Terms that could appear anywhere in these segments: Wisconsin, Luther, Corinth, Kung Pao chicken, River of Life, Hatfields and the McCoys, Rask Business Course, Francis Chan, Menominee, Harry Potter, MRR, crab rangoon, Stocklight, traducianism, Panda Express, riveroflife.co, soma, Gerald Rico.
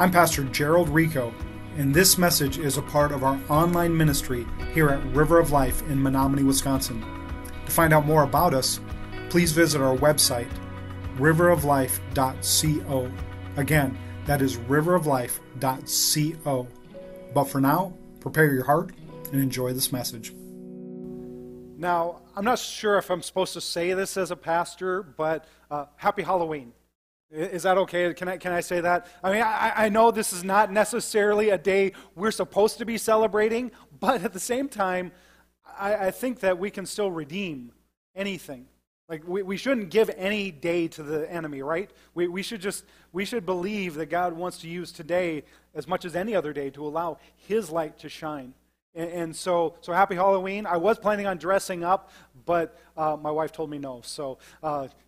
I'm Pastor Gerald Rico, and this message is a part of our online ministry here at River of Life in Menominee, Wisconsin. To find out more about us, please visit our website, riveroflife.co. Again, that is riveroflife.co. But for now, prepare your heart and enjoy this message. Now, I'm not sure if I'm supposed to say this as a pastor, but happy Halloween. Is that okay? Can I say that? I mean, I know this is not necessarily a day we're supposed to be celebrating, but at the same time, I think that we can still redeem anything. Like, we shouldn't give any day to the enemy, right? We should believe that God wants to use today as much as any other day to allow His light to shine. And so happy Halloween. I was planning on dressing up, but my wife told me no. So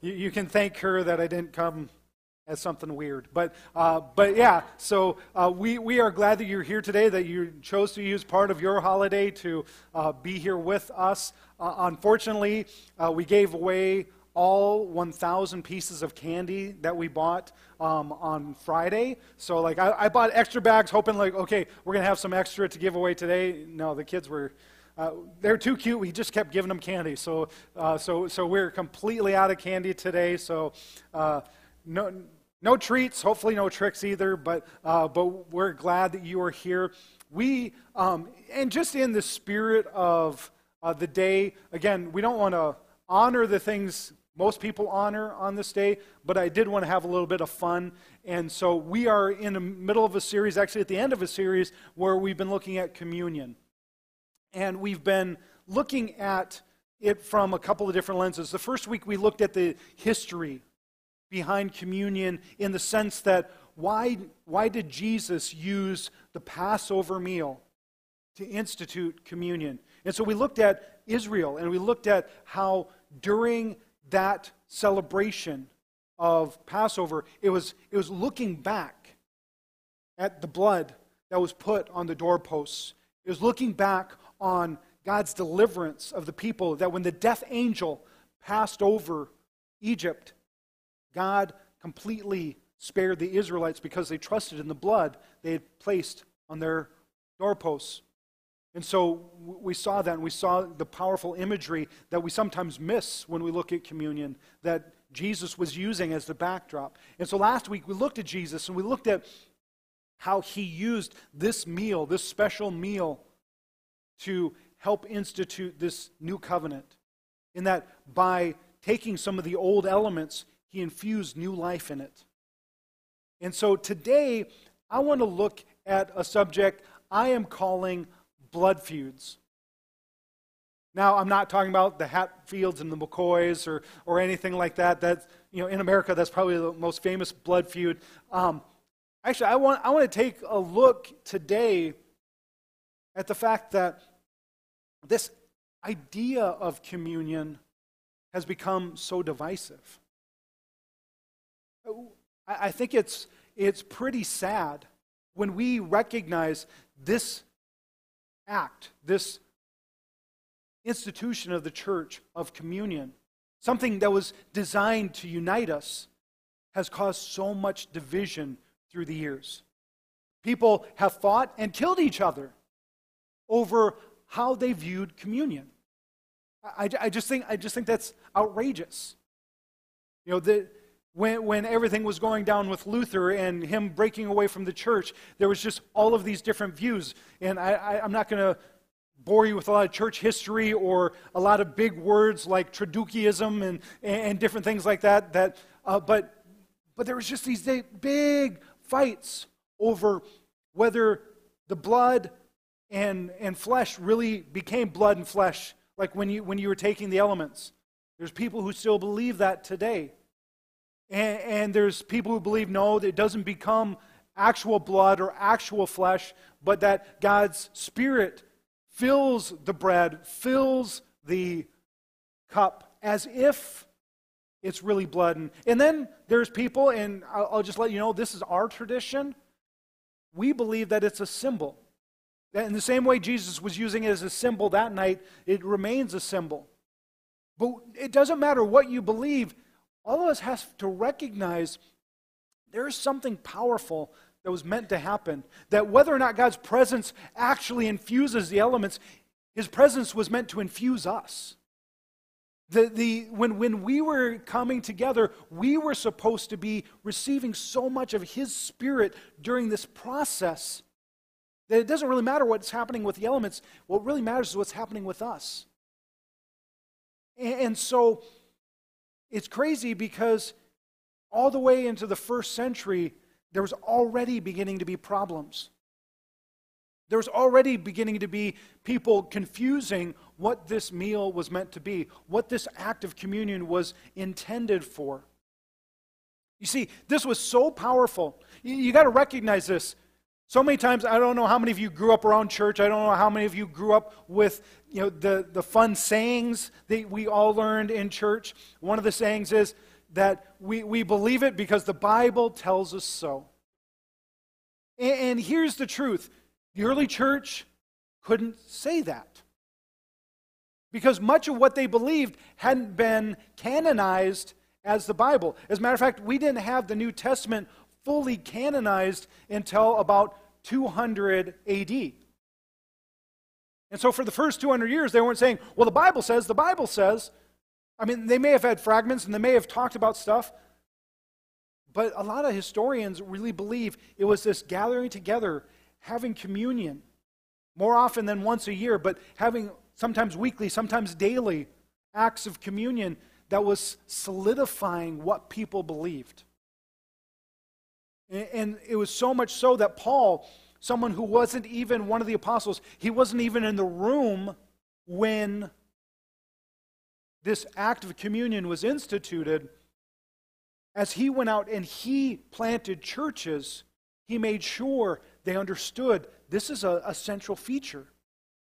you can thank her that I didn't come as something weird. But yeah, so we are glad that you're here today, that you chose to use part of your holiday to be here with us. Unfortunately, we gave away all 1,000 pieces of candy that we bought on Friday. So, like, I bought extra bags hoping, like, okay, we're going to have some extra to give away today. No, the kids were... they're too cute. We just kept giving them candy. So we're completely out of candy today. So no treats, hopefully no tricks either, but we're glad that you are here. We, and just in the spirit of the day, again, we don't want to honor the things most people honor on this day, but I did want to have a little bit of fun. And so we are in the middle of a series, actually at the end of a series, where we've been looking at communion. And we've been looking at it from a couple of different lenses. The first week we looked at the history behind communion in the sense that why did Jesus use the Passover meal to institute communion? And so we looked at Israel, and we looked at how during that celebration of Passover, it was looking back at the blood that was put on the doorposts. It was looking back on God's deliverance of the people, that when the death angel passed over Egypt, God completely spared the Israelites because they trusted in the blood they had placed on their doorposts. And so we saw that, and we saw the powerful imagery that we sometimes miss when we look at communion that Jesus was using as the backdrop. And so last week we looked at Jesus, and we looked at how He used this meal, this special meal, to help institute this new covenant, in that by taking some of the old elements, He infused new life in it. And so today, I want to look at a subject I am calling blood feuds. Now, I'm not talking about the Hatfields and the McCoys or anything like that. That's, you know, in America, that's probably the most famous blood feud. Actually, I want to take a look today at the fact that this idea of communion has become so divisive. I think it's pretty sad when we recognize this act, this institution of the church of communion, something that was designed to unite us, has caused so much division through the years. People have fought and killed each other over how they viewed communion. I just think that's outrageous. You know, when everything was going down with Luther and him breaking away from the church, there was just all of these different views. And I'm not going to bore you with a lot of church history or a lot of big words like traducianism and different things like that. But there was just these big fights over whether the blood and flesh really became blood and flesh, like when you were taking the elements. There's people who still believe that today. And there's people who believe, no, that it doesn't become actual blood or actual flesh, but that God's Spirit fills the bread, fills the cup, as if it's really blood. And then there's people, and I'll just let you know, this is our tradition. We believe that it's a symbol. That in the same way Jesus was using it as a symbol that night, it remains a symbol. But it doesn't matter what you believe. All of us have to recognize there is something powerful that was meant to happen, that whether or not God's presence actually infuses the elements, his presence was meant to infuse us. When we were coming together, we were supposed to be receiving so much of his Spirit during this process that it doesn't really matter what's happening with the elements. What really matters is what's happening with us. And so it's crazy because all the way into the first century, there was already beginning to be problems. There was already beginning to be people confusing what this meal was meant to be, what this act of communion was intended for. You see, this was so powerful. You got to recognize this. So many times, I don't know how many of you grew up around church. I don't know how many of you grew up with the fun sayings that we all learned in church. One of the sayings is that we believe it because the Bible tells us so. And here's the truth. The early church couldn't say that because much of what they believed hadn't been canonized as the Bible. As a matter of fact, we didn't have the New Testament fully canonized until about 200 AD. And so for the first 200 years, they weren't saying, well, the Bible says, the Bible says. I mean, they may have had fragments and they may have talked about stuff, but a lot of historians really believe it was this gathering together, having communion more often than once a year, but having sometimes weekly, sometimes daily acts of communion that was solidifying what people believed. And it was so much so that Paul, someone who wasn't even one of the apostles, he wasn't even in the room when this act of communion was instituted. As he went out and he planted churches, he made sure they understood this is a central feature,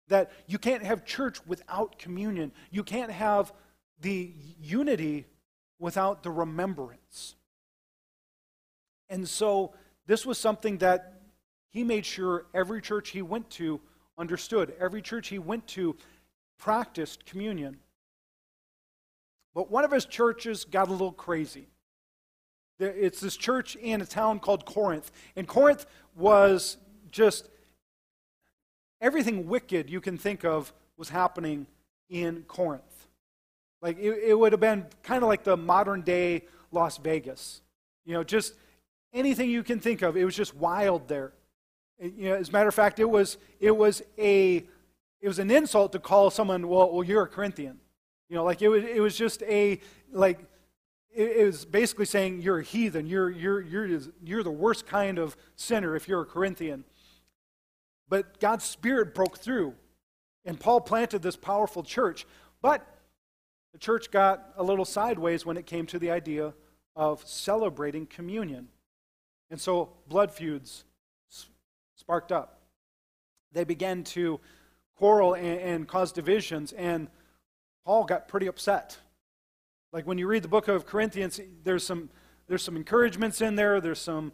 that you can't have church without communion. You can't have the unity without the remembrance. And so this was something that he made sure every church he went to understood. Every church he went to practiced communion. But one of his churches got a little crazy. It's this church in a town called Corinth. And Corinth was just, everything wicked you can think of was happening in Corinth. Like it would have been kind of like the modern day Las Vegas. Just anything you can think of. It was just wild there. As a matter of fact, it was an insult to call someone, well, you're a Corinthian. It was basically saying you're a heathen. You're the worst kind of sinner if you're a Corinthian. But God's Spirit broke through, and Paul planted this powerful church. But the church got a little sideways when it came to the idea of celebrating communion. And so blood feuds sparked up. They began to quarrel and cause divisions, and Paul got pretty upset. Like when you read the book of Corinthians, there's some encouragements in there, there's some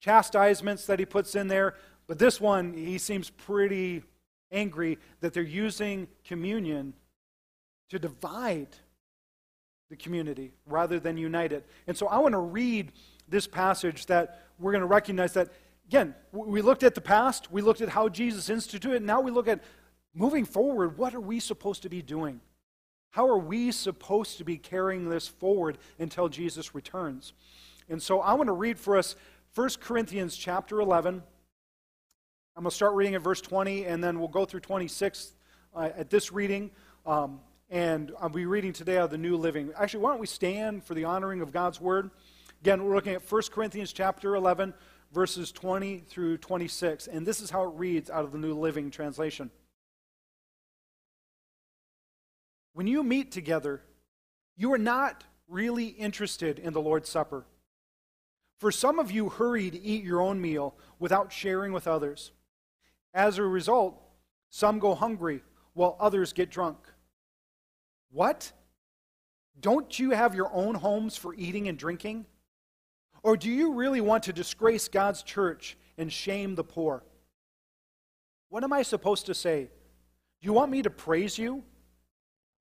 chastisements that he puts in there, but this one, he seems pretty angry that they're using communion to divide the community rather than unite it. And so I want to read this passage that we're going to recognize that, again, we looked at the past, we looked at how Jesus instituted it, now we look at moving forward, what are we supposed to be doing? How are we supposed to be carrying this forward until Jesus returns? And so I want to read for us 1 Corinthians chapter 11. I'm going to start reading at verse 20, and then we'll go through 26 at this reading. And I'll be reading today out of the New Living. Actually, why don't we stand for the honoring of God's Word? Again, we're looking at 1 Corinthians chapter 11, verses 20 through 26. And this is how it reads out of the New Living Translation. When you meet together, you are not really interested in the Lord's Supper. For some of you hurry to eat your own meal without sharing with others. As a result, some go hungry while others get drunk. What? Don't you have your own homes for eating and drinking? Or do you really want to disgrace God's church and shame the poor? What am I supposed to say? You want me to praise you?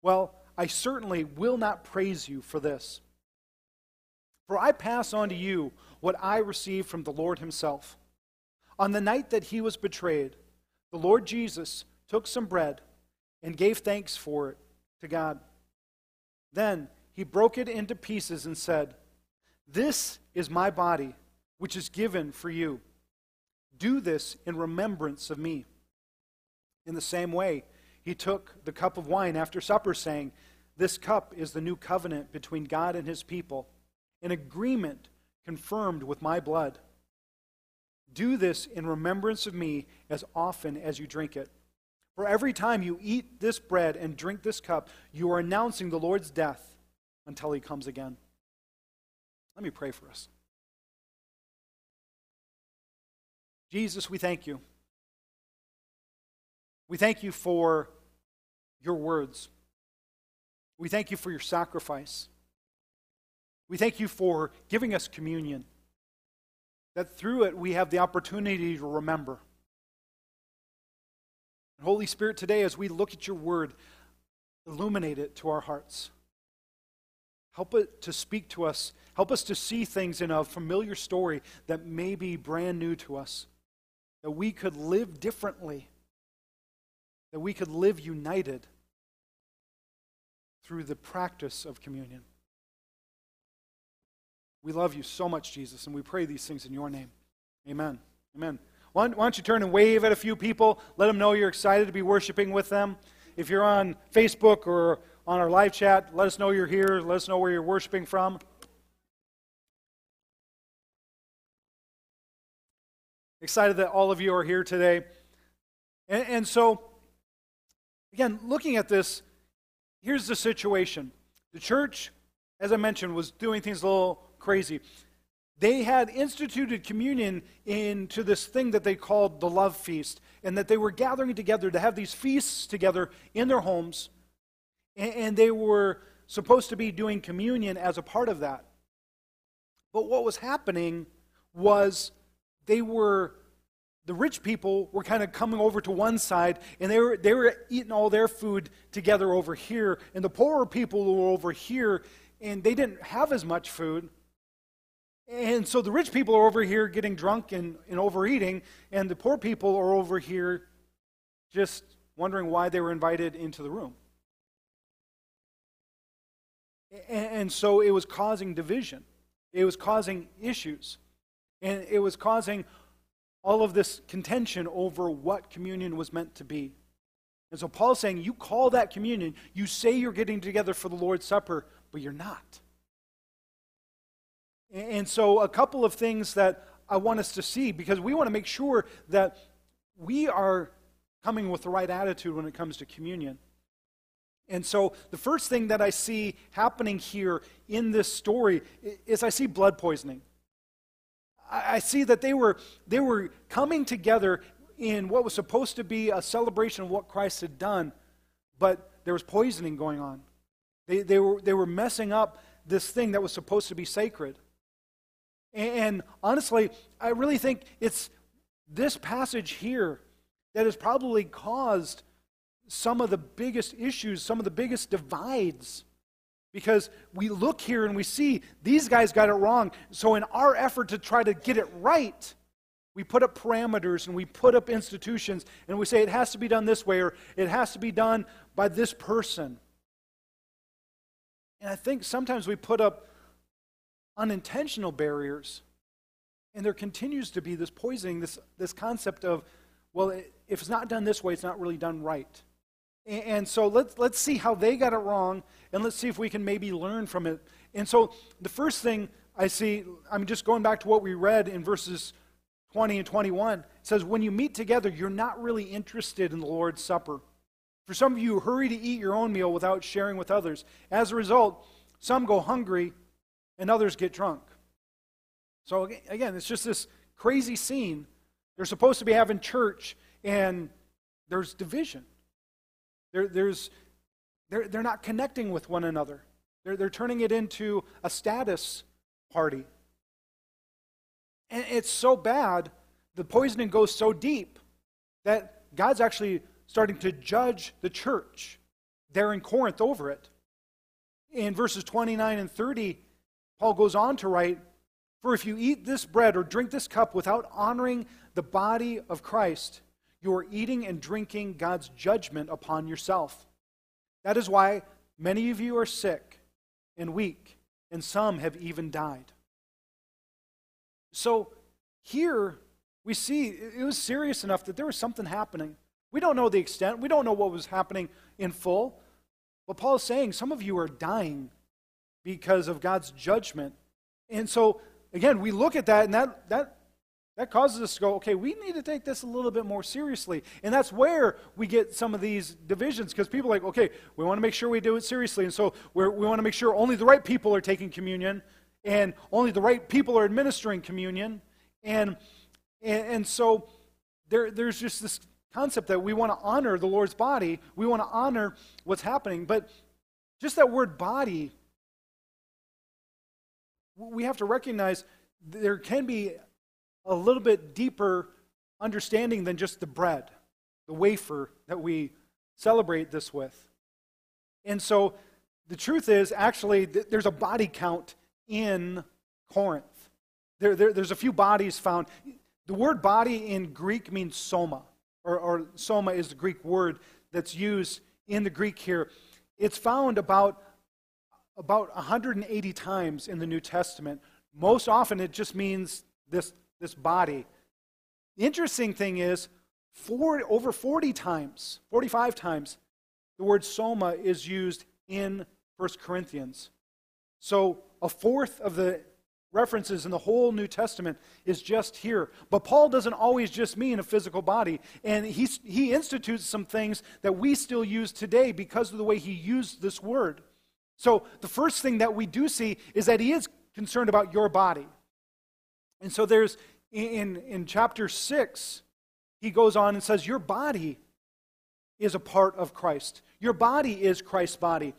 Well, I certainly will not praise you for this. For I pass on to you what I received from the Lord himself. On the night that he was betrayed, the Lord Jesus took some bread and gave thanks for it to God. Then he broke it into pieces and said, "This is my body, which is given for you. Do this in remembrance of me." In the same way, he took the cup of wine after supper, saying, "This cup is the new covenant between God and his people, an agreement confirmed with my blood. Do this in remembrance of me as often as you drink it. For every time you eat this bread and drink this cup, you are announcing the Lord's death until he comes again." Let me pray for us. Jesus, we thank you. We thank you for your words. We thank you for your sacrifice. We thank you for giving us communion, that through it we have the opportunity to remember. And Holy Spirit, today as we look at your word, illuminate it to our hearts. Help it to speak to us. Help us to see things in a familiar story that may be brand new to us, that we could live differently, that we could live united through the practice of communion. We love you so much, Jesus, and we pray these things in your name. Amen. Amen. Why don't you turn and wave at a few people? Let them know you're excited to be worshiping with them. If you're on Facebook or on our live chat, let us know you're here. Let us know where you're worshiping from. Excited that all of you are here today. And so, again, looking at this, here's the situation. The church, as I mentioned, was doing things a little crazy. They had instituted communion into this thing that they called the love feast, and that they were gathering together to have these feasts together in their homes, and they were supposed to be doing communion as a part of that. But what was happening was the rich people were kind of coming over to one side, and they were eating all their food together over here, and the poorer people were over here, and they didn't have as much food. And so the rich people are over here getting drunk and overeating, and the poor people are over here just wondering why they were invited into the room. And so it was causing division. It was causing issues. And it was causing all of this contention over what communion was meant to be. And so Paul's saying, you call that communion, you say you're getting together for the Lord's Supper, but you're not. And so a couple of things that I want us to see, because we want to make sure that we are coming with the right attitude when it comes to communion. And so the first thing that I see happening here in this story is I see blood poisoning. I see that they were coming together in what was supposed to be a celebration of what Christ had done, but there was poisoning going on. They were messing up this thing that was supposed to be sacred. And honestly, I really think it's this passage here that has probably caused some of the biggest issues, some of the biggest divides. Because we look here and we see these guys got it wrong. So in our effort to try to get it right, we put up parameters and we put up institutions and we say it has to be done this way or it has to be done by this person. And I think sometimes we put up unintentional barriers, and there continues to be this poisoning, this concept of, well, if it's not done this way, it's not really done right. And so let's see how they got it wrong, and let's see if we can maybe learn from it. And so the first thing I see, I'm just going back to what we read in verses 20 and 21. It says, when you meet together, you're not really interested in the Lord's Supper. For some of you, hurry to eat your own meal without sharing with others. As a result, some go hungry and others get drunk. So again, it's just this crazy scene. They're supposed to be having church, and there's division. They're not connecting with one another. They're turning it into a status party. And it's so bad, the poisoning goes so deep, that God's actually starting to judge the church there in Corinth over it. In verses 29 and 30, Paul goes on to write, For if you eat this bread or drink this cup without honoring the body of Christ, you are eating and drinking God's judgment upon yourself. That is why many of you are sick and weak, and some have even died." So here we see it was serious enough that there was something happening. We don't know the extent. We don't know what was happening in full. But Paul is saying some of you are dying because of God's judgment. And so, again, we look at that, and that causes us to go, okay, we need to take this a little bit more seriously. And that's where we get some of these divisions, because people are like, okay, we want to make sure we do it seriously, and so we want to make sure only the right people are taking communion, and only the right people are administering communion. And so there's just this concept that we want to honor the Lord's body. We want to honor what's happening. But just that word body, we have to recognize there can be a little bit deeper understanding than just the bread, the wafer that we celebrate this with. And so the truth is, actually, there's a body count in Corinth. There's a few bodies found. The word body in Greek means soma, or soma is the Greek word that's used in the Greek here. It's found about 180 times in the New Testament. Most often it just means this body. The interesting thing is, over 40 times, 45 times, the word soma is used in 1 Corinthians. So a fourth of the references in the whole New Testament is just here. But Paul doesn't always just mean a physical body. And he institutes some things that we still use today because of the way he used this word. So the first thing that we do see is that he is concerned about your body. And so there's, in chapter 6, he goes on and says, your body is a part of Christ. Your body is Christ's body.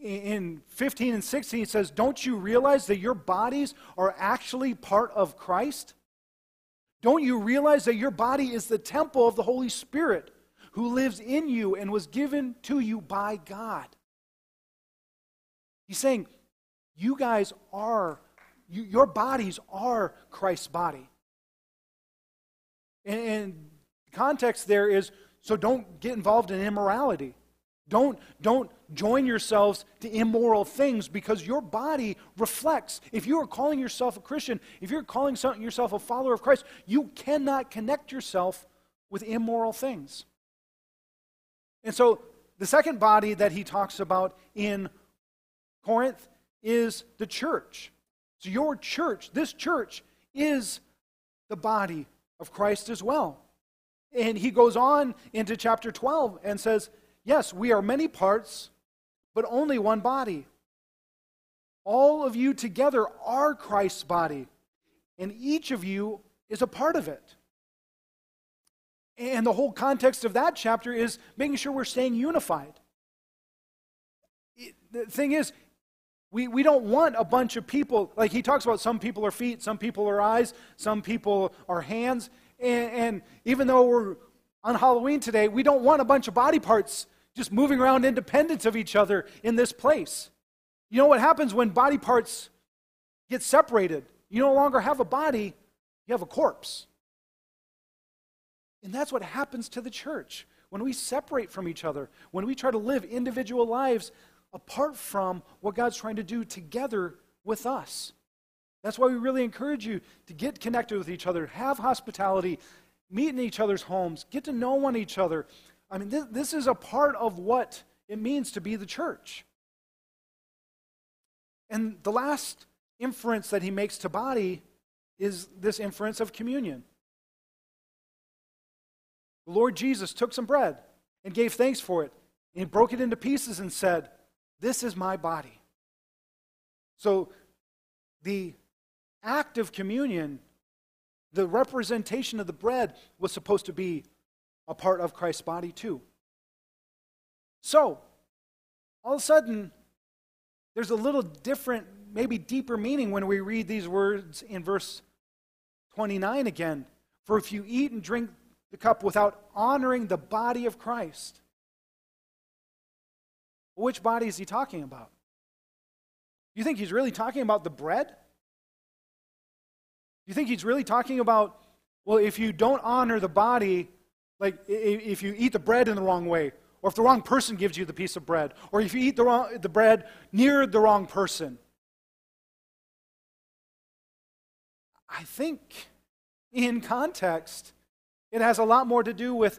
In 15 and 16, he says, don't you realize that your bodies are actually part of Christ? Don't you realize that your body is the temple of the Holy Spirit who lives in you and was given to you by God? He's saying, you guys are your bodies are Christ's body. And the context there is, so don't get involved in immorality. Don't join yourselves to immoral things, because your body reflects. If you are calling yourself a Christian, if you're calling yourself a follower of Christ, you cannot connect yourself with immoral things. And so the second body that he talks about in Corinth is the church. So your church, this church, is the body of Christ as well. And he goes on into chapter 12 and says, yes, we are many parts, but only one body. All of you together are Christ's body, and each of you is a part of it. And the whole context of that chapter is making sure we're staying unified. The thing is, we don't want a bunch of people, like he talks about some people are feet, some people are eyes, some people are hands, and even though we're on Halloween today, we don't want a bunch of body parts just moving around independent of each other in this place. You know what happens when body parts get separated? You no longer have a body, you have a corpse. And that's what happens to the church. When we separate from each other, when we try to live individual lives apart from what God's trying to do together with us. That's why we really encourage you to get connected with each other, have hospitality, meet in each other's homes, get to know one another. I mean, this is a part of what it means to be the church. And the last inference that he makes to body is this inference of communion. The Lord Jesus took some bread and gave thanks for it, and he broke it into pieces and said, "This is my body." So the act of communion, the representation of the bread, was supposed to be a part of Christ's body too. So all of a sudden, there's a little different, maybe deeper meaning when we read these words in verse 29 again. For if you eat and drink the cup without honoring the body of Christ. Which body is he talking about? You think he's really talking about the bread? You think he's really talking about, well, if you don't honor the body, like if you eat the bread in the wrong way, or if the wrong person gives you the piece of bread, or if you eat the bread near the wrong person? I think in context, it has a lot more to do with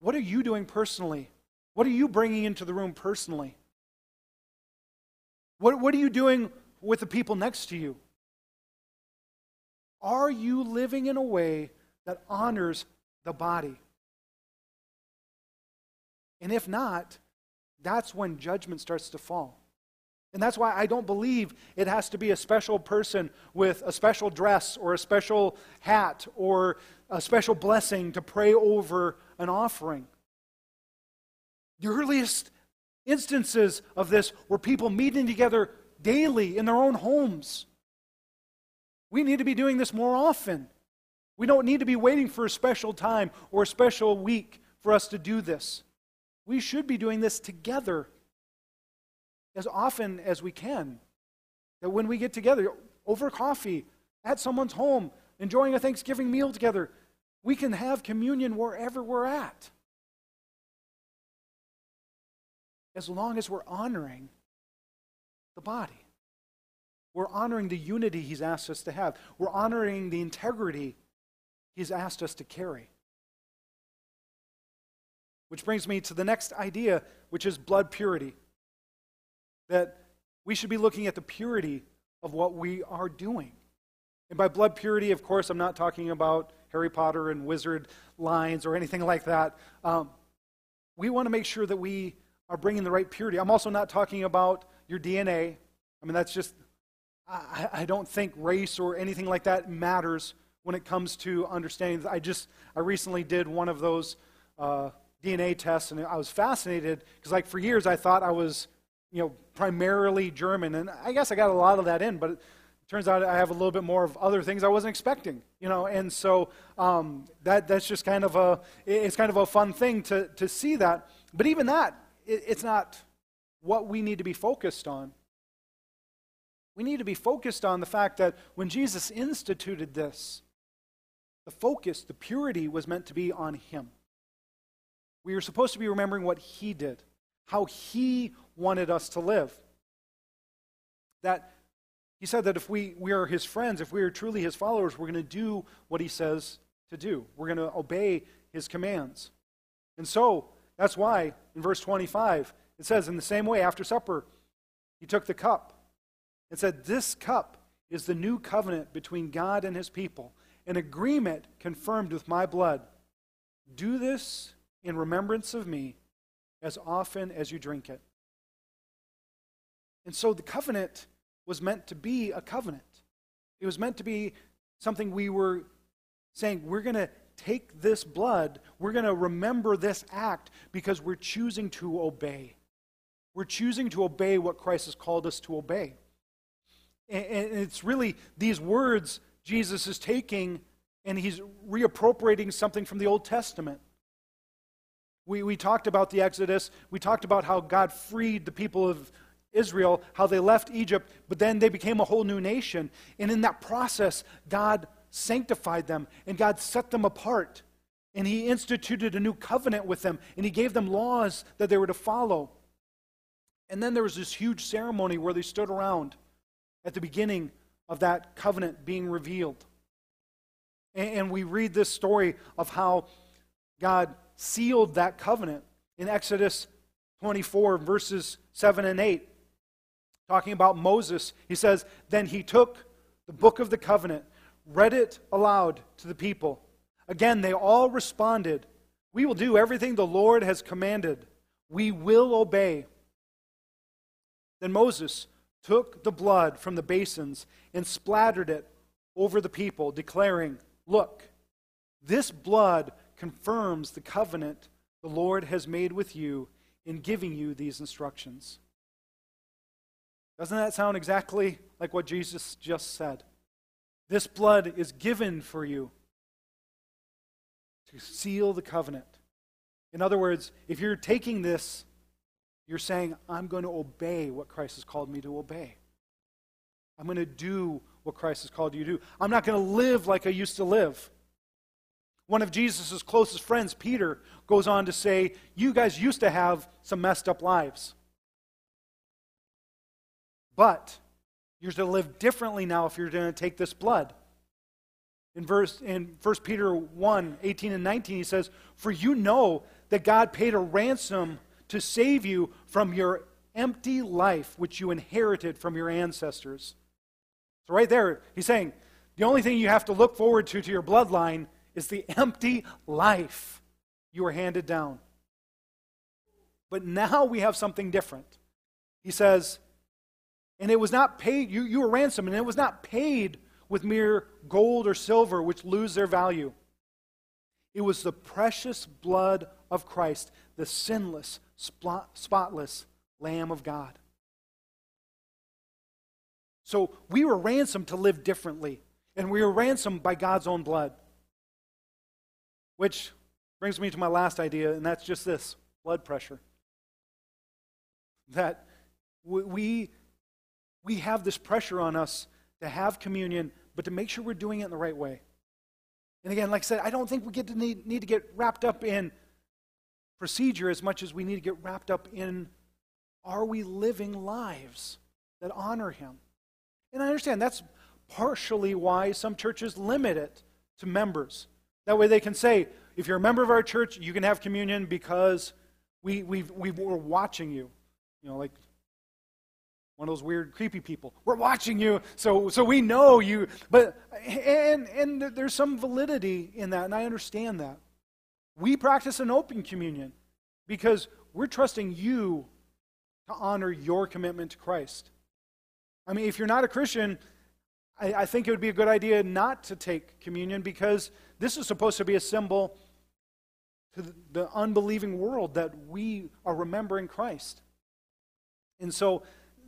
what are you doing personally? What are you bringing into the room personally? What are you doing with the people next to you? Are you living in a way that honors the body? And if not, that's when judgment starts to fall. And that's why I don't believe it has to be a special person with a special dress or a special hat or a special blessing to pray over an offering. The earliest instances of this were people meeting together daily in their own homes. We need to be doing this more often. We don't need to be waiting for a special time or a special week for us to do this. We should be doing this together as often as we can. That when we get together over coffee, at someone's home, enjoying a Thanksgiving meal together, we can have communion wherever we're at. As long as we're honoring the body. We're honoring the unity he's asked us to have. We're honoring the integrity he's asked us to carry. Which brings me to the next idea, which is blood purity. That we should be looking at the purity of what we are doing. And by blood purity, of course, I'm not talking about Harry Potter and wizard lines or anything like that. We want to make sure that we are bringing the right purity. I'm also not talking about your DNA. I mean, that's just, I don't think race or anything like that matters when it comes to understanding. I recently did one of those DNA tests, and I was fascinated because, like, for years I thought I was, primarily German, and I guess I got a lot of that in, but it turns out I have a little bit more of other things I wasn't expecting, and so that's just kind of a fun thing to see that, but even that, it's not what we need to be focused on. We need to be focused on the fact that when Jesus instituted this, the purity was meant to be on him. We are supposed to be remembering what he did, how he wanted us to live. That he said that if we are his friends, if we are truly his followers, we're going to do what he says to do. We're going to obey his commands. And so, that's why, in verse 25, it says, in the same way, after supper, he took the cup and said, "This cup is the new covenant between God and his people, an agreement confirmed with my blood. Do this in remembrance of me as often as you drink it." And so the covenant was meant to be a covenant. It was meant to be something we were saying, we're going to take this blood, we're going to remember this act because we're choosing to obey. We're choosing to obey what Christ has called us to obey. And it's really these words Jesus is taking and he's reappropriating something from the Old Testament. We talked about the Exodus. We talked about how God freed the people of Israel, how they left Egypt, but then they became a whole new nation. And in that process, God sanctified them, and God set them apart. And he instituted a new covenant with them, and he gave them laws that they were to follow. And then there was this huge ceremony where they stood around at the beginning of that covenant being revealed. And we read this story of how God sealed that covenant in Exodus 24, verses 7 and 8. Talking about Moses, he says, "Then he took the book of the covenant, read it aloud to the people. Again, they all responded, 'We will do everything the Lord has commanded. We will obey.' Then Moses took the blood from the basins and splattered it over the people, declaring, 'Look, this blood confirms the covenant the Lord has made with you in giving you these instructions.'" Doesn't that sound exactly like what Jesus just said? This blood is given for you to seal the covenant. In other words, if you're taking this, you're saying, I'm going to obey what Christ has called me to obey. I'm going to do what Christ has called you to do. I'm not going to live like I used to live. One of Jesus' closest friends, Peter, goes on to say, you guys used to have some messed up lives. But you're to live differently now if you're going to take this blood. In 1 Peter 1, 18 and 19, he says, for you know that God paid a ransom to save you from your empty life which you inherited from your ancestors. So right there, he's saying, the only thing you have to look forward to your bloodline is the empty life you were handed down. But now we have something different. He says, and it was not paid, you were ransomed, and it was not paid with mere gold or silver, which lose their value. It was the precious blood of Christ, the sinless, spotless Lamb of God. So we were ransomed to live differently, and we were ransomed by God's own blood. Which brings me to my last idea, and that's just this, blood pressure. That we have this pressure on us to have communion, but to make sure we're doing it in the right way. And again, like I said, I don't think we get to need to get wrapped up in procedure as much as we need to get wrapped up in, are we living lives that honor Him? And I understand that's partially why some churches limit it to members. That way they can say, if you're a member of our church, you can have communion because we're watching you. You know, like one of those weird, creepy people. We're watching you, so we know you. But and there's some validity in that, and I understand that. We practice an open communion because we're trusting you to honor your commitment to Christ. I mean, if you're not a Christian, I think it would be a good idea not to take communion because this is supposed to be a symbol to the unbelieving world that we are remembering Christ. And so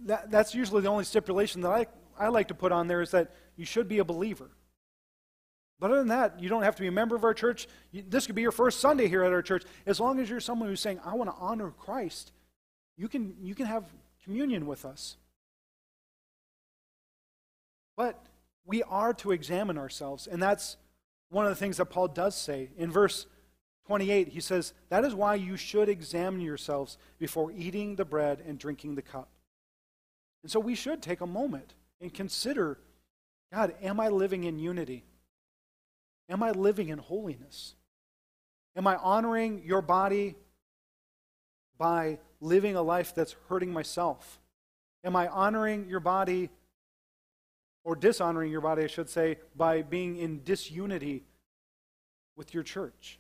that's usually the only stipulation that I like to put on there is that you should be a believer. But other than that, you don't have to be a member of our church. This could be your first Sunday here at our church. As long as you're someone who's saying, I want to honor Christ, you can have communion with us. But we are to examine ourselves, and that's one of the things that Paul does say. In verse 28, he says, that is why you should examine yourselves before eating the bread and drinking the cup. And so we should take a moment and consider, God, am I living in unity? Am I living in holiness? Am I honoring your body by living a life that's hurting myself? Am I honoring your body or dishonoring your body, I should say, by being in disunity with your church?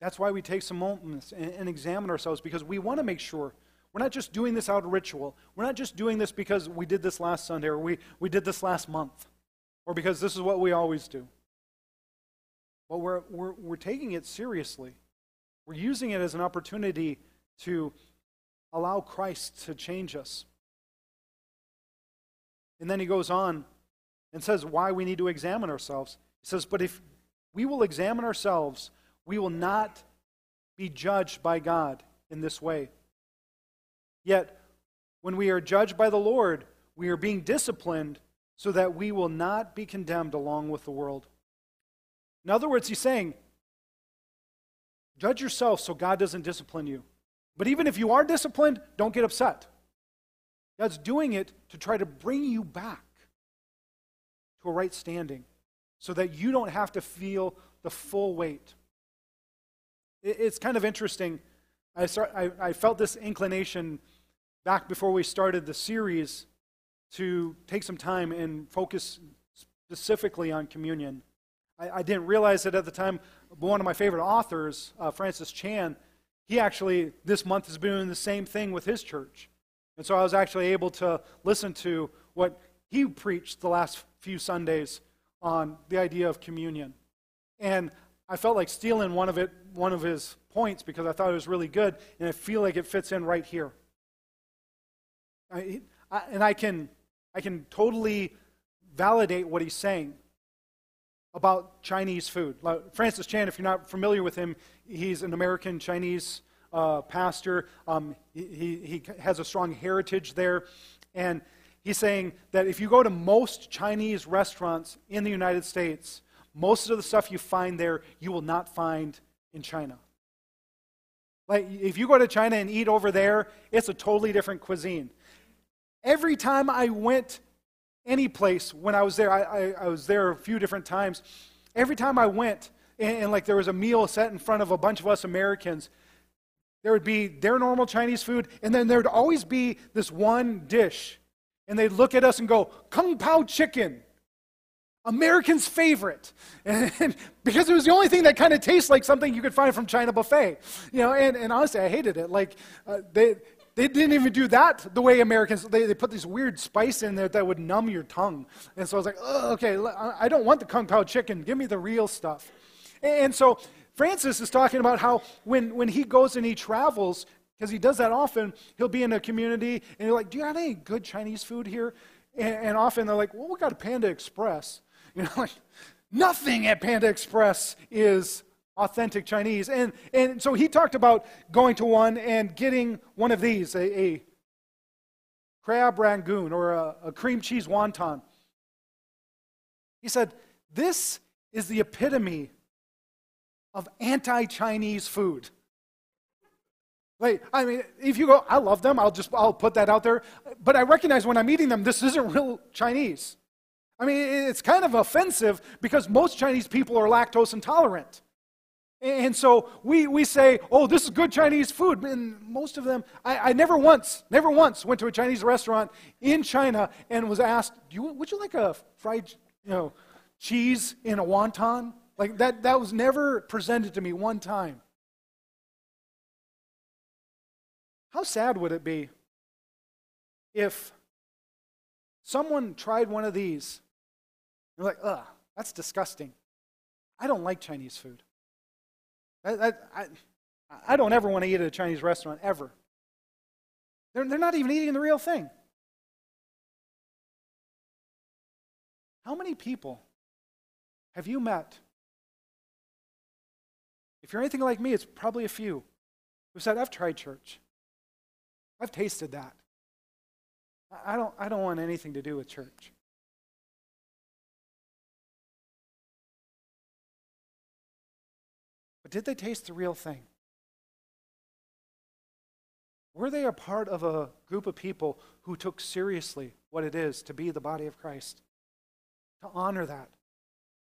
That's why we take some moments and examine ourselves, because we want to make sure we're not just doing this out of ritual. We're not just doing this because we did this last Sunday, or we did this last month, or because this is what we always do. But we're taking it seriously. We're using it as an opportunity to allow Christ to change us. And then he goes on and says why we need to examine ourselves. He says, but if we will examine ourselves, we will not be judged by God in this way. Yet, when we are judged by the Lord, we are being disciplined so that we will not be condemned along with the world. In other words, he's saying, judge yourself so God doesn't discipline you. But even if you are disciplined, don't get upset. God's doing it to try to bring you back to a right standing so that you don't have to feel the full weight. It's kind of interesting. I felt this inclination back before we started the series to take some time and focus specifically on communion. I didn't realize it at the time, but one of my favorite authors, Francis Chan, he actually this month has been doing the same thing with his church. And so I was actually able to listen to what he preached the last few Sundays on the idea of communion. And I felt like stealing one of his points because I thought it was really good, and I feel like it fits in right here. I can totally validate what he's saying about Chinese food. Like Francis Chan, if you're not familiar with him, he's an American Chinese pastor. He has a strong heritage there, and He's saying that if you go to most Chinese restaurants in the United States, most of the stuff you find there, you will not find in China. Like, if you go to China and eat over there, it's a totally different cuisine. Every time I went any place when I was there, I was there a few different times. Every time I went, and like there was a meal set in front of a bunch of us Americans, there would be their normal Chinese food, and then there would always be this one dish. And they'd look at us and go, Kung Pao chicken. Americans' favorite, and because it was the only thing that kind of tastes like something you could find from China buffet, you know. And honestly, I hated it. Like they didn't even do that the way Americans. They put this weird spice in there that would numb your tongue. And so I was like, oh, okay, I don't want the Kung Pao chicken. Give me the real stuff. And so Francis is talking about how when he goes and he travels, because he does that often, he'll be in a community and you're like, do you have any good Chinese food here? And often they're like, well, we got a Panda Express. You know, like, nothing at Panda Express is authentic Chinese. And so he talked about going to one and getting one of these, a crab rangoon or a cream cheese wonton. He said, this is the epitome of anti-Chinese food. Like, I mean, if you go, I love them, I'll put that out there. But I recognize when I'm eating them, this isn't real Chinese. I mean, it's kind of offensive because most Chinese people are lactose intolerant. And so we say, oh, this is good Chinese food. And most of them, I never once went to a Chinese restaurant in China and was asked, would you like a fried, cheese in a wonton? Like that was never presented to me one time. How sad would it be if someone tried one of these? You're like, ugh, that's disgusting. I don't like Chinese food. I don't ever want to eat at a Chinese restaurant, ever. They're not even eating the real thing. How many people have you met? If you're anything like me, it's probably a few who said, I've tried church. I've tasted that. I don't want anything to do with church. But did they taste the real thing? Were they a part of a group of people who took seriously what it is to be the body of Christ? To honor that?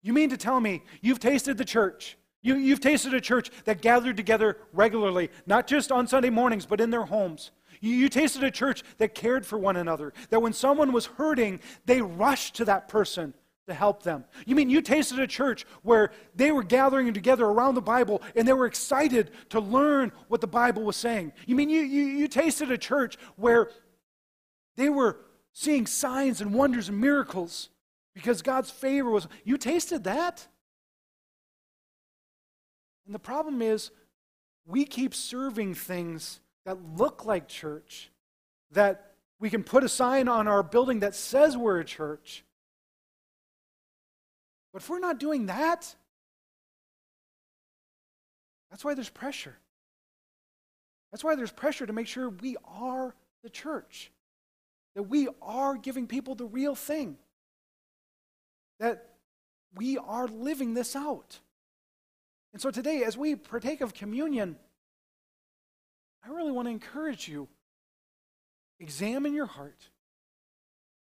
You mean to tell me you've tasted the church? You've tasted a church that gathered together regularly, not just on Sunday mornings, but in their homes. You tasted a church that cared for one another, that when someone was hurting, they rushed to that person to help them. You mean you tasted a church where they were gathering together around the Bible and they were excited to learn what the Bible was saying? You mean you tasted a church where they were seeing signs and wonders and miracles because God's favor was... You tasted that? And the problem is we keep serving things that look like church, that we can put a sign on our building that says we're a church. But if we're not doing that, that's why there's pressure. That's why there's pressure to make sure we are the church, that we are giving people the real thing, that we are living this out. And so today, as we partake of communion, I really want to encourage you, examine your heart.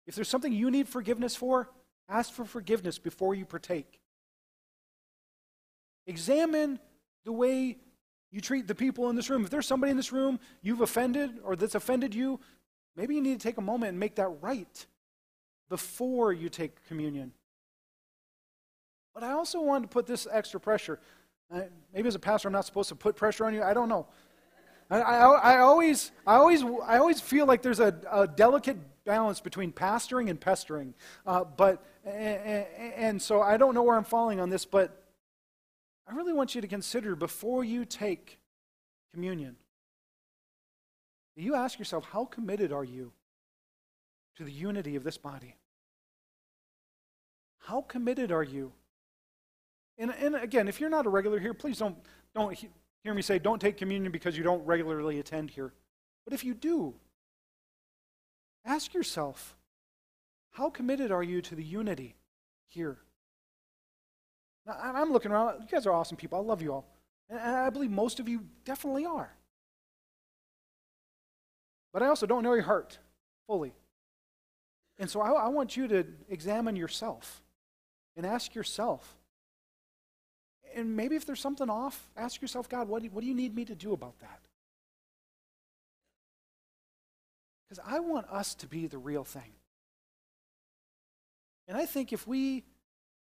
If there's something you need forgiveness for, ask for forgiveness before you partake. Examine the way you treat the people in this room. If there's somebody in this room you've offended or that's offended you, maybe you need to take a moment and make that right before you take communion. But I also want to put this extra pressure. Maybe as a pastor I'm not supposed to put pressure on you, I don't know. I always feel like there's a delicate balance between pastoring and pestering, and so I don't know where I'm falling on this, but I really want you to consider before you take communion. You ask yourself, how committed are you to the unity of this body? How committed are you? And again, if you're not a regular here, please don't. Hear me say, don't take communion because you don't regularly attend here. But if you do, ask yourself, How committed are you to the unity here? Now, I'm looking around. You guys are awesome people. I love you all. And I believe most of you definitely are. But I also don't know your heart fully. And so I want you to examine yourself and ask yourself. And maybe if there's something off, ask yourself, God, what do you need me to do about that? Because I want us to be the real thing. And I think if we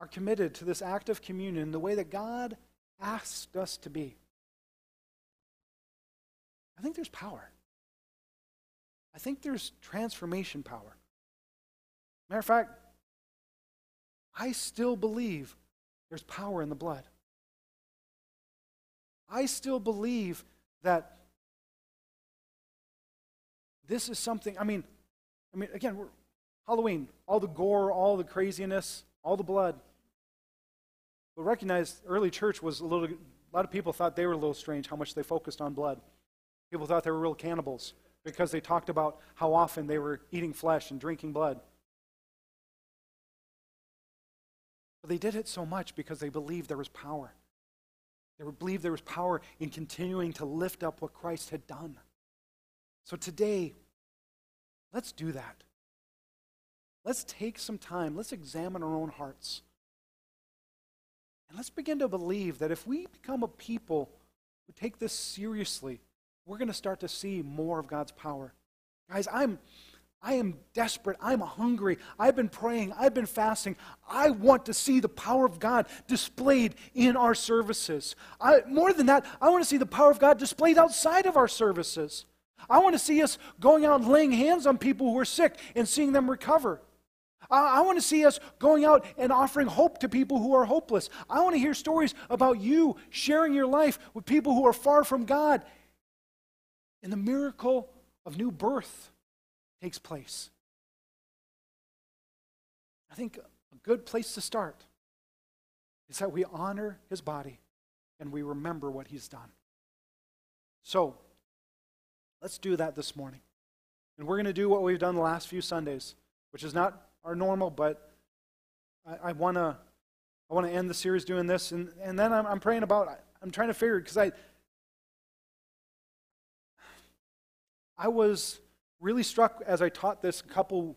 are committed to this act of communion the way that God asked us to be, I think there's power. I think there's transformation power. Matter of fact, I still believe there's power in the blood. I still believe that this is something, I mean, again, we're Halloween, all the gore, all the craziness, all the blood. But recognize early church was a lot of people thought they were a little strange how much they focused on blood. People thought they were real cannibals because they talked about how often they were eating flesh and drinking blood. But they did it so much because they believed there was power. They believed there was power in continuing to lift up what Christ had done. So today, let's do that. Let's take some time. Let's examine our own hearts. And let's begin to believe that if we become a people who take this seriously, we're going to start to see more of God's power. Guys, I am desperate. I'm hungry. I've been praying. I've been fasting. I want to see the power of God displayed in our services. More than that, I want to see the power of God displayed outside of our services. I want to see us going out and laying hands on people who are sick and seeing them recover. I want to see us going out and offering hope to people who are hopeless. I want to hear stories about you sharing your life with people who are far from God. And the miracle of new birth takes place. I think a good place to start is that we honor his body and we remember what he's done. So, let's do that this morning. And we're going to do what we've done the last few Sundays, which is not our normal, but I want to end the series doing this. And then I'm praying about, I'm trying to figure, because I was really struck as I taught this a couple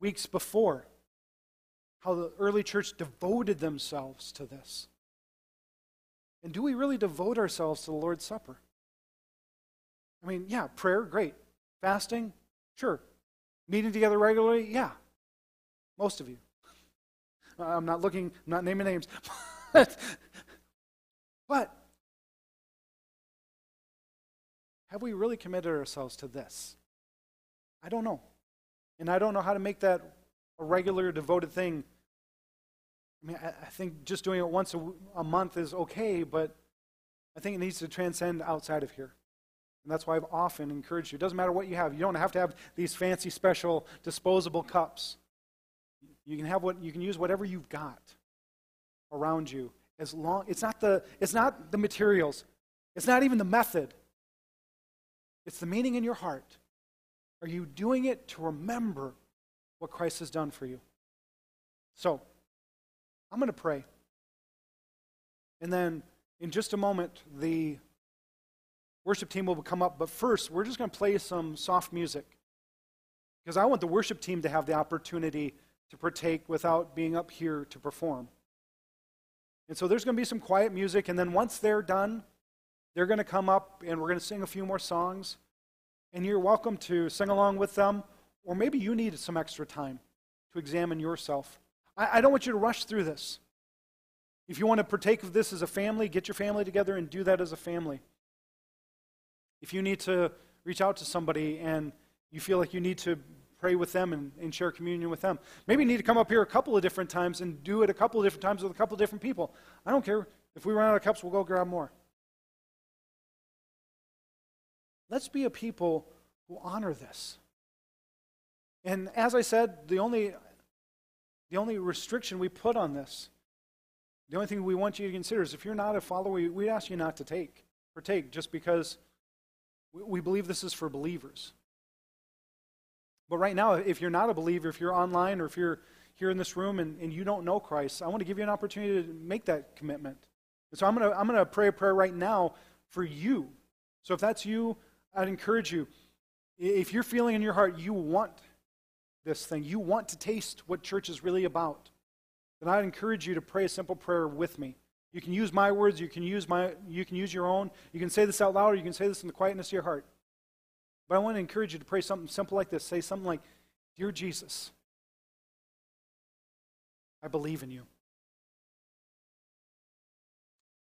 weeks before, how the early church devoted themselves to this. And do we really devote ourselves to the Lord's Supper? I mean, yeah, prayer, great. Fasting, sure. Meeting together regularly, yeah. Most of you. I'm not looking, I'm not naming names. But have we really committed ourselves to this? I don't know. And I don't know how to make that a regular, devoted thing. I mean, I think just doing it once a month is okay, but I think it needs to transcend outside of here. And that's why I've often encouraged you. It doesn't matter what you have. You don't have to have these fancy, special, disposable cups. You can have what you can use whatever you've got around you. As long it's not the materials. It's not even the method. It's the meaning in your heart. Are you doing it to remember what Christ has done for you? So, I'm going to pray. And then in just a moment, the worship team will come up, but first, we're just going to play some soft music because I want the worship team to have the opportunity to partake without being up here to perform. And so there's going to be some quiet music, and then once they're done, they're going to come up and we're going to sing a few more songs, and you're welcome to sing along with them, or maybe you need some extra time to examine yourself. I don't want you to rush through this. If you want to partake of this as a family, get your family together and do that as a family. If you need to reach out to somebody and you feel like you need to pray with them and share communion with them, maybe you need to come up here a couple of different times and do it a couple of different times with a couple of different people. I don't care. If we run out of cups, we'll go grab more. Let's be a people who honor this. And as I said, the only restriction we put on this, the only thing we want you to consider is if you're not a follower, we ask you not to partake just because we believe this is for believers. But right now, if you're not a believer, if you're online or if you're here in this room and you don't know Christ, I want to give you an opportunity to make that commitment. And so I'm going to pray a prayer right now for you. So if that's you, I'd encourage you. If you're feeling in your heart you want this thing, you want to taste what church is really about, then I'd encourage you to pray a simple prayer with me. You can use my words, you can use your own. You can say this out loud, or you can say this in the quietness of your heart. But I want to encourage you to pray something simple like this. Say something like, "Dear Jesus, I believe in you.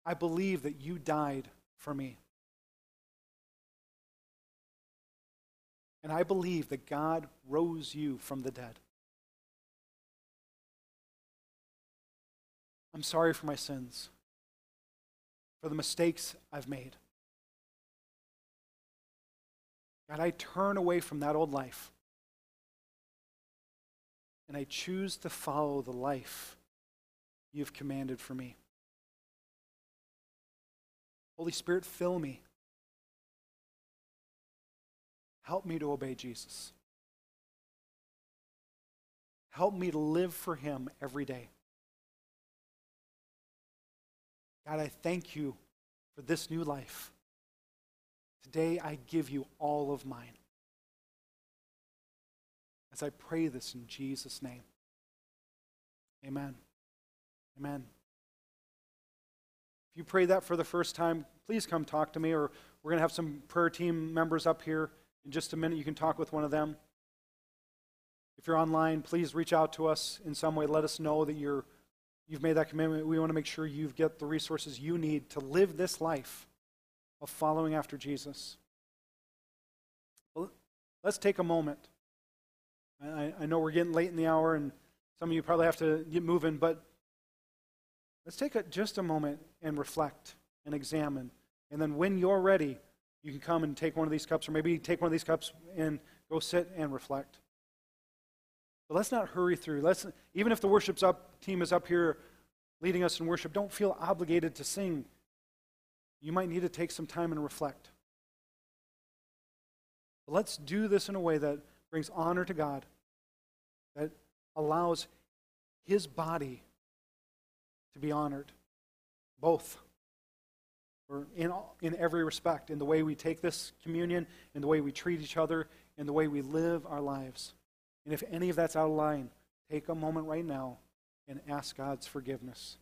I believe that you died for me. And I believe that God rose you from the dead. I'm sorry for my sins, for the mistakes I've made. God, I turn away from that old life, and I choose to follow the life you've commanded for me. Holy Spirit, fill me. Help me to obey Jesus. Help me to live for him every day. God, I thank you for this new life. Today, I give you all of mine." As I pray this in Jesus' name, amen. Amen. If you pray that for the first time, please come talk to me, or we're going to have some prayer team members up here. In just a minute, you can talk with one of them. If you're online, please reach out to us in some way. Let us know that you've made that commitment. We want to make sure you get the resources you need to live this life of following after Jesus. Well, let's take a moment. I know we're getting late in the hour, and some of you probably have to get moving, but let's take just a moment and reflect and examine. And then when you're ready, you can come and take one of these cups, or maybe take one of these cups and go sit and reflect. But let's not hurry through. Even if the team is up here leading us in worship, don't feel obligated to sing. You might need to take some time and reflect. But let's do this in a way that brings honor to God, that allows his body to be honored, both. Or in every respect, in the way we take this communion, in the way we treat each other, in the way we live our lives. And if any of that's out of line, take a moment right now and ask God's forgiveness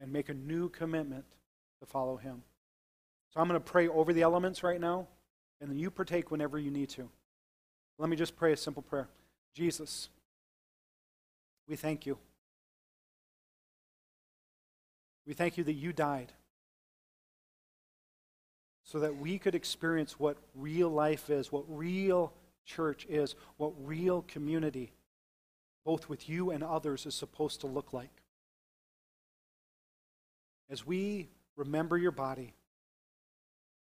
and make a new commitment to follow him. So I'm going to pray over the elements right now, and then you partake whenever you need to. Let me just pray a simple prayer. Jesus, we thank you. We thank you that you died so that we could experience what real life is, what real church is, what real community, both with you and others, is supposed to look like. As we remember your body,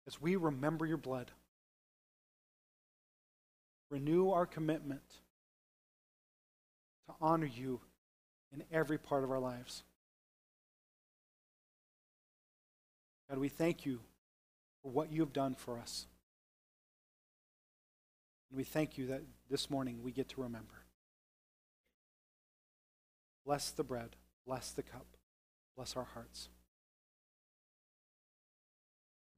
as we remember your blood, renew our commitment to honor you in every part of our lives. God, we thank you for what you have done for us. And we thank you that this morning we get to remember. Bless the bread, bless the cup, bless our hearts. I